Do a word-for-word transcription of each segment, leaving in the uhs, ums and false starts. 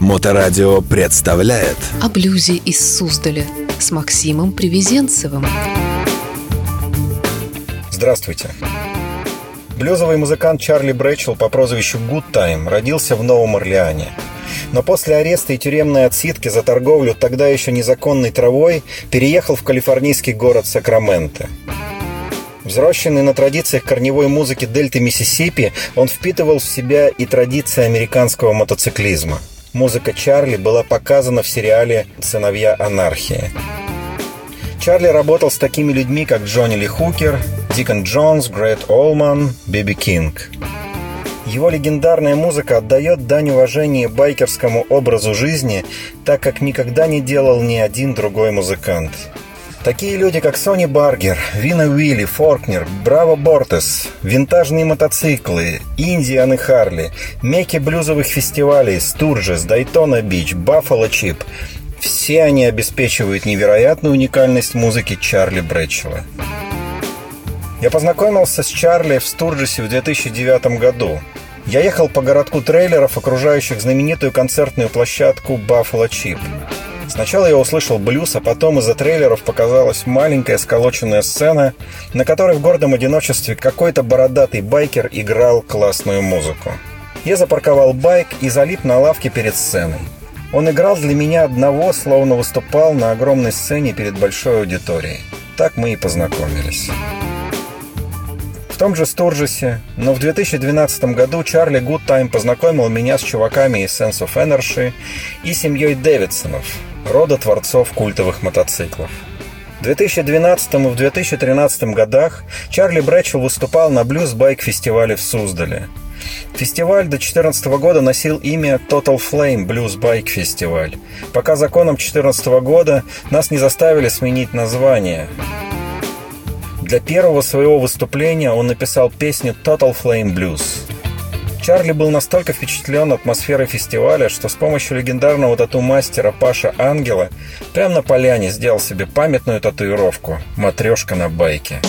Моторадио представляет «О блюзе из Суздаля» с Максимом Привезенцевым. Здравствуйте. Блюзовый музыкант Чарли Брэхтел по прозвищу Good Time родился в Новом Орлеане. Но после ареста и тюремной отсидки за торговлю тогда еще незаконной травой переехал в калифорнийский город Сакраменто. Взросший на традициях корневой музыки дельты Миссисипи, он впитывал в себя и традиции американского мотоциклизма. Музыка Чарли была показана в сериале «Сыновья анархии». Чарли работал с такими людьми, как Джонни Ли Хукер, Дикон Джонс, Грет Олман, Биби Кинг. Его легендарная музыка отдает дань уважения байкерскому образу жизни, так как никогда не делал ни один другой музыкант. Такие люди, как Сони Баргер, Вина Уилли, Форкнер, Браво Бортес, винтажные мотоциклы, Индиан и Харли, мекки блюзовых фестивалей, Стёрджис, Дайтона Бич, Баффало Чип – все они обеспечивают невероятную уникальность музыки Чарли Брэхтела. Я познакомился с Чарли в Стёрджисе в две тысячи девятом году. Я ехал по городку трейлеров, окружающих знаменитую концертную площадку «Баффало Чип». Сначала я услышал блюз, а потом из-за трейлеров показалась маленькая сколоченная сцена, на которой в гордом одиночестве какой-то бородатый байкер играл классную музыку. Я запарковал байк и залип на лавке перед сценой. Он играл для меня одного, словно выступал на огромной сцене перед большой аудиторией. Так мы и познакомились. В том же Стёрджисе, но в две тысячи двенадцатом году Чарли Good Time познакомил меня с чуваками из Sense of Energy и семьей Дэвидсонов, рода творцов культовых мотоциклов. В две тысячи двенадцатом и в две тысячи тринадцатом годах Чарли Брэхтел выступал на блюз-байк-фестивале в Суздале. Фестиваль до две тысячи четырнадцатого года носил имя Total Flame Blues Bike Festival, пока законом две тысячи четырнадцатого года нас не заставили сменить название. Для первого своего выступления он написал песню Total Flame Blues. Чарли был настолько впечатлен атмосферой фестиваля, что с помощью легендарного тату-мастера Паша Ангела прямо на поляне сделал себе памятную татуировку «Матрешка на байке».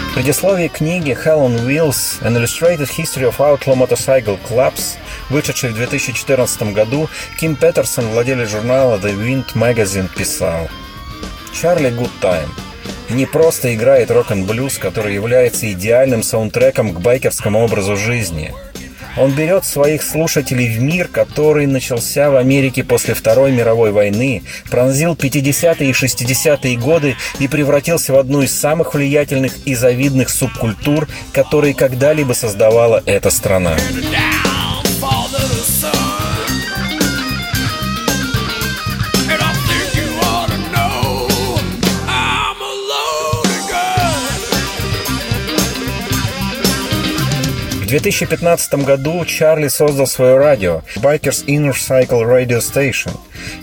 В предисловии книги «Hell on Wheels – An Illustrated History of Outlaw Motorcycle Clubs», вышедшей в две тысячи четырнадцатом году, Ким Петерсон, владелец журнала The Wind Magazine, писал: «Чарли Good Time не просто играет рок-н-блюз, который является идеальным саундтреком к байкерскому образу жизни. Он берет своих слушателей в мир, который начался в Америке после Второй мировой войны, пронзил пятидесятые и шестидесятые годы и превратился в одну из самых влиятельных и завидных субкультур, которые когда-либо создавала эта страна». В две тысячи пятнадцатом году Чарли создал свое радио Biker's Inner Cycle Radio Station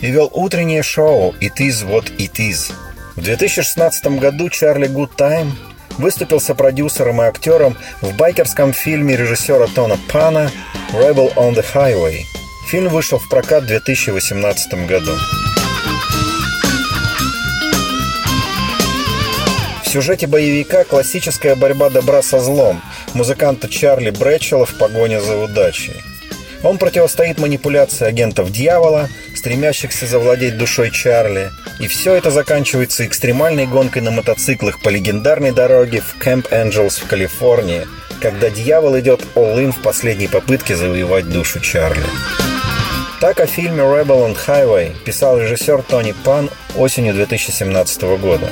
и вел утреннее шоу It is what it is. В две тысячи шестнадцатом году Чарли Good Time выступил сопродюсером и актером в байкерском фильме режиссера Тона Пана Rebel on the Highway. Фильм вышел в прокат в две тысячи восемнадцатом году. В сюжете боевика классическая борьба добра со злом, музыканта Чарли Брэхтела в погоне за удачей. Он противостоит манипуляции агентов дьявола, стремящихся завладеть душой Чарли, и все это заканчивается экстремальной гонкой на мотоциклах по легендарной дороге в Кэмп Энджелс в Калифорнии, когда дьявол идет all-in в последней попытке завоевать душу Чарли. Так о фильме Rebel on the Highway писал режиссер Тони Пана осенью две тысячи семнадцатого года.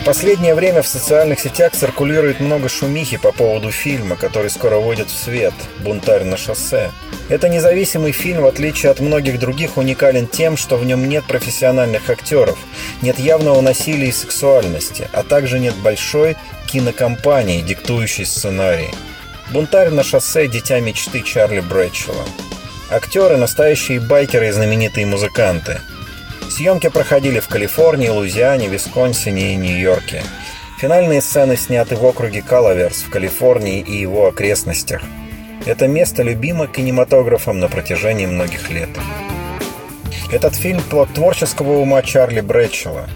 В последнее время в социальных сетях циркулирует много шумихи по поводу фильма, который скоро выйдет в свет «Бунтарь на шоссе». Это независимый фильм, в отличие от многих других, уникален тем, что в нем нет профессиональных актеров, нет явного насилия и сексуальности, а также нет большой кинокомпании, диктующей сценарий. «Бунтарь на шоссе» – дитя мечты Чарли Брэхтела. Актеры – настоящие байкеры и знаменитые музыканты. Съемки проходили в Калифорнии, Луизиане, Висконсине и Нью-Йорке. Финальные сцены сняты в округе Калаверс в Калифорнии и его окрестностях. Это место любимо кинематографом на протяжении многих лет. Этот фильм – плод творческого ума Чарли Брэхтела.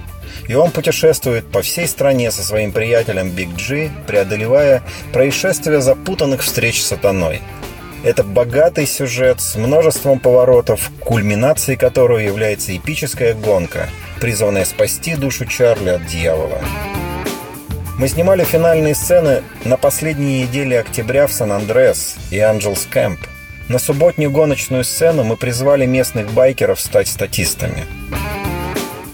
И он путешествует по всей стране со своим приятелем Биг Джи, преодолевая происшествия запутанных встреч с сатаной. Это богатый сюжет с множеством поворотов, кульминацией которого является эпическая гонка, призванная спасти душу Чарли от дьявола. Мы снимали финальные сцены на последней неделе октября в Сан-Андрес и Анджелс Кэмп. На субботнюю гоночную сцену мы призвали местных байкеров стать статистами.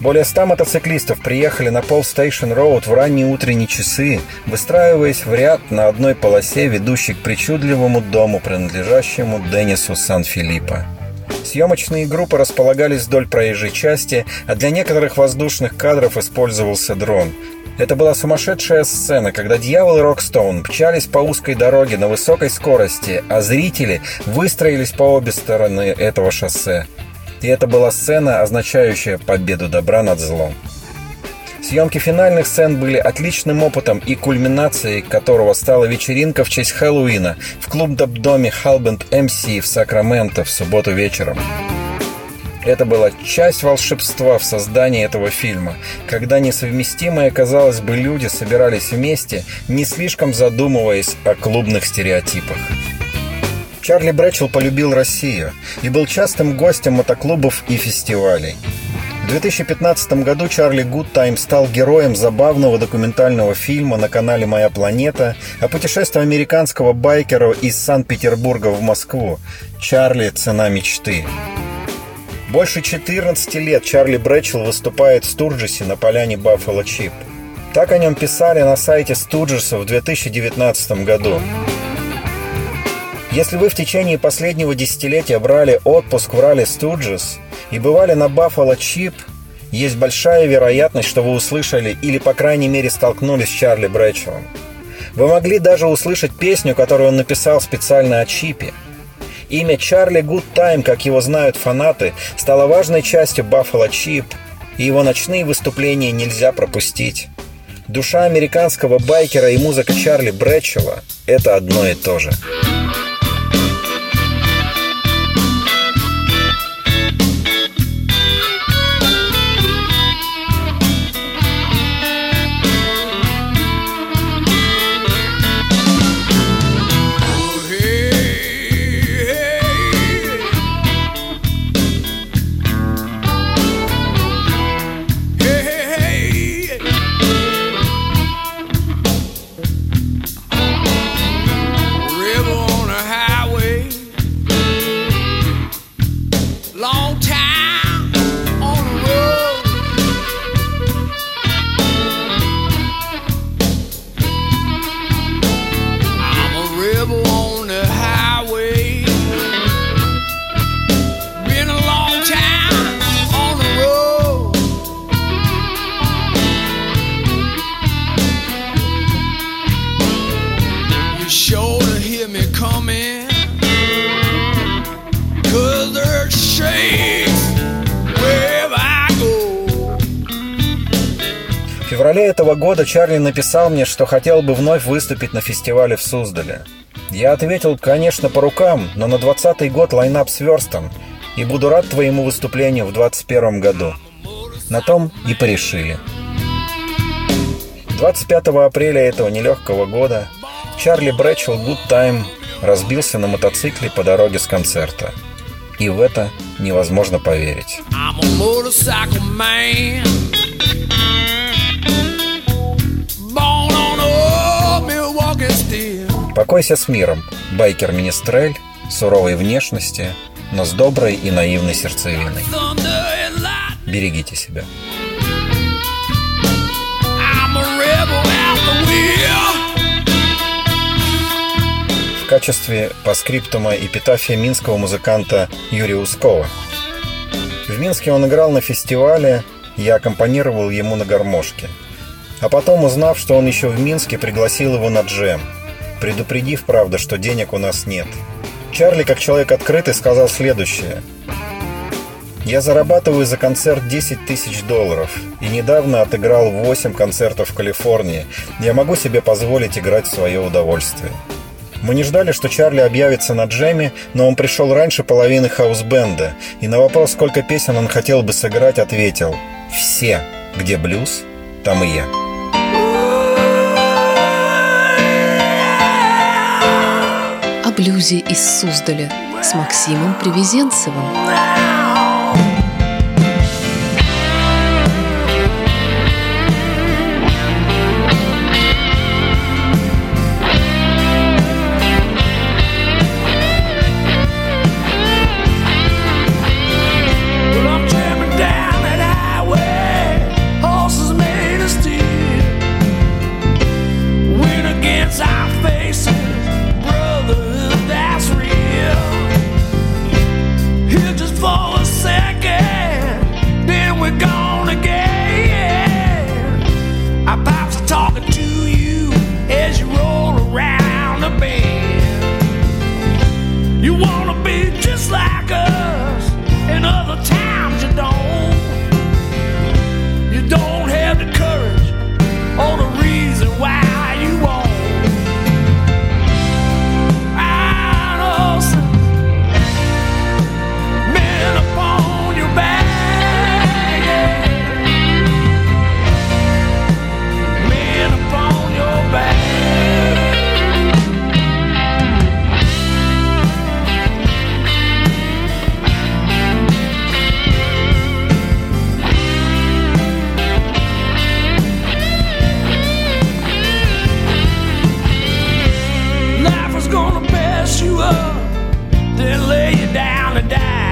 Более ста мотоциклистов приехали на Paul Station Road в ранние утренние часы, выстраиваясь в ряд на одной полосе, ведущей к причудливому дому, принадлежащему Деннису Сан-Филиппо. Съемочные группы располагались вдоль проезжей части, а для некоторых воздушных кадров использовался дрон. Это была сумасшедшая сцена, когда Дьявол и Рокстоун мчались по узкой дороге на высокой скорости, а зрители выстроились по обе стороны этого шоссе. И это была сцена, означающая победу добра над злом. Съемки финальных сцен были отличным опытом и кульминацией которого стала вечеринка в честь Хэллоуина в клуб-доп-доме Halband эм си в Сакраменто в субботу вечером. Это была часть волшебства в создании этого фильма, когда несовместимые, казалось бы, люди собирались вместе, не слишком задумываясь о клубных стереотипах. Чарли Брэхтел полюбил Россию и был частым гостем мотоклубов и фестивалей. В две тысячи пятнадцатом году Чарли Good Time стал героем забавного документального фильма на канале «Моя планета» о путешествии американского байкера из Санкт-Петербурга в Москву «Чарли. Цена мечты». Больше четырнадцати лет Чарли Брэхтел выступает в Стёрджисе на поляне Баффало Чип. Так о нем писали на сайте Стёрджиса в две тысячи девятнадцатом году. Если вы в течение последнего десятилетия брали отпуск в ралли Стёрджис и бывали на Баффало Чип, есть большая вероятность, что вы услышали или, по крайней мере, столкнулись с Чарли Брэхтелом. Вы могли даже услышать песню, которую он написал специально о Чипе. Имя Чарли Good Time, как его знают фанаты, стало важной частью Баффало Чип, и его ночные выступления нельзя пропустить. Душа американского байкера и музыка Чарли Брэхтела – это одно и то же. В феврале этого года Чарли написал мне, что хотел бы вновь выступить на фестивале в Суздале. Я ответил, конечно, по рукам, но на двадцатый год лайнап сверстан, и буду рад твоему выступлению в двадцать первом году. На том и порешили. двадцать пятого апреля этого нелегкого года Чарли Брэхтел Good Time разбился на мотоцикле по дороге с концерта. И в это невозможно поверить. Покойся с миром, байкер-министрель, суровой внешности, но с доброй и наивной сердцевиной. Берегите себя. В качестве постскриптума эпитафия минского музыканта Юрия Ускова. В Минске он играл на фестивале, я аккомпанировал ему на гармошке. А потом, узнав, что он еще в Минске, пригласил его на джем, предупредив, правда, что денег у нас нет. Чарли, как человек открытый, сказал следующее. «Я зарабатываю за концерт десять тысяч долларов и недавно отыграл восемь концертов в Калифорнии. Я могу себе позволить играть в свое удовольствие». Мы не ждали, что Чарли объявится на джеме, но он пришел раньше половины хаус-бенда и на вопрос, сколько песен он хотел бы сыграть, ответил «Все, где блюз, там и я». О блюзе из Суздаля с Максимом Привезенцевым. Gonna pass you up, then lay you down to die.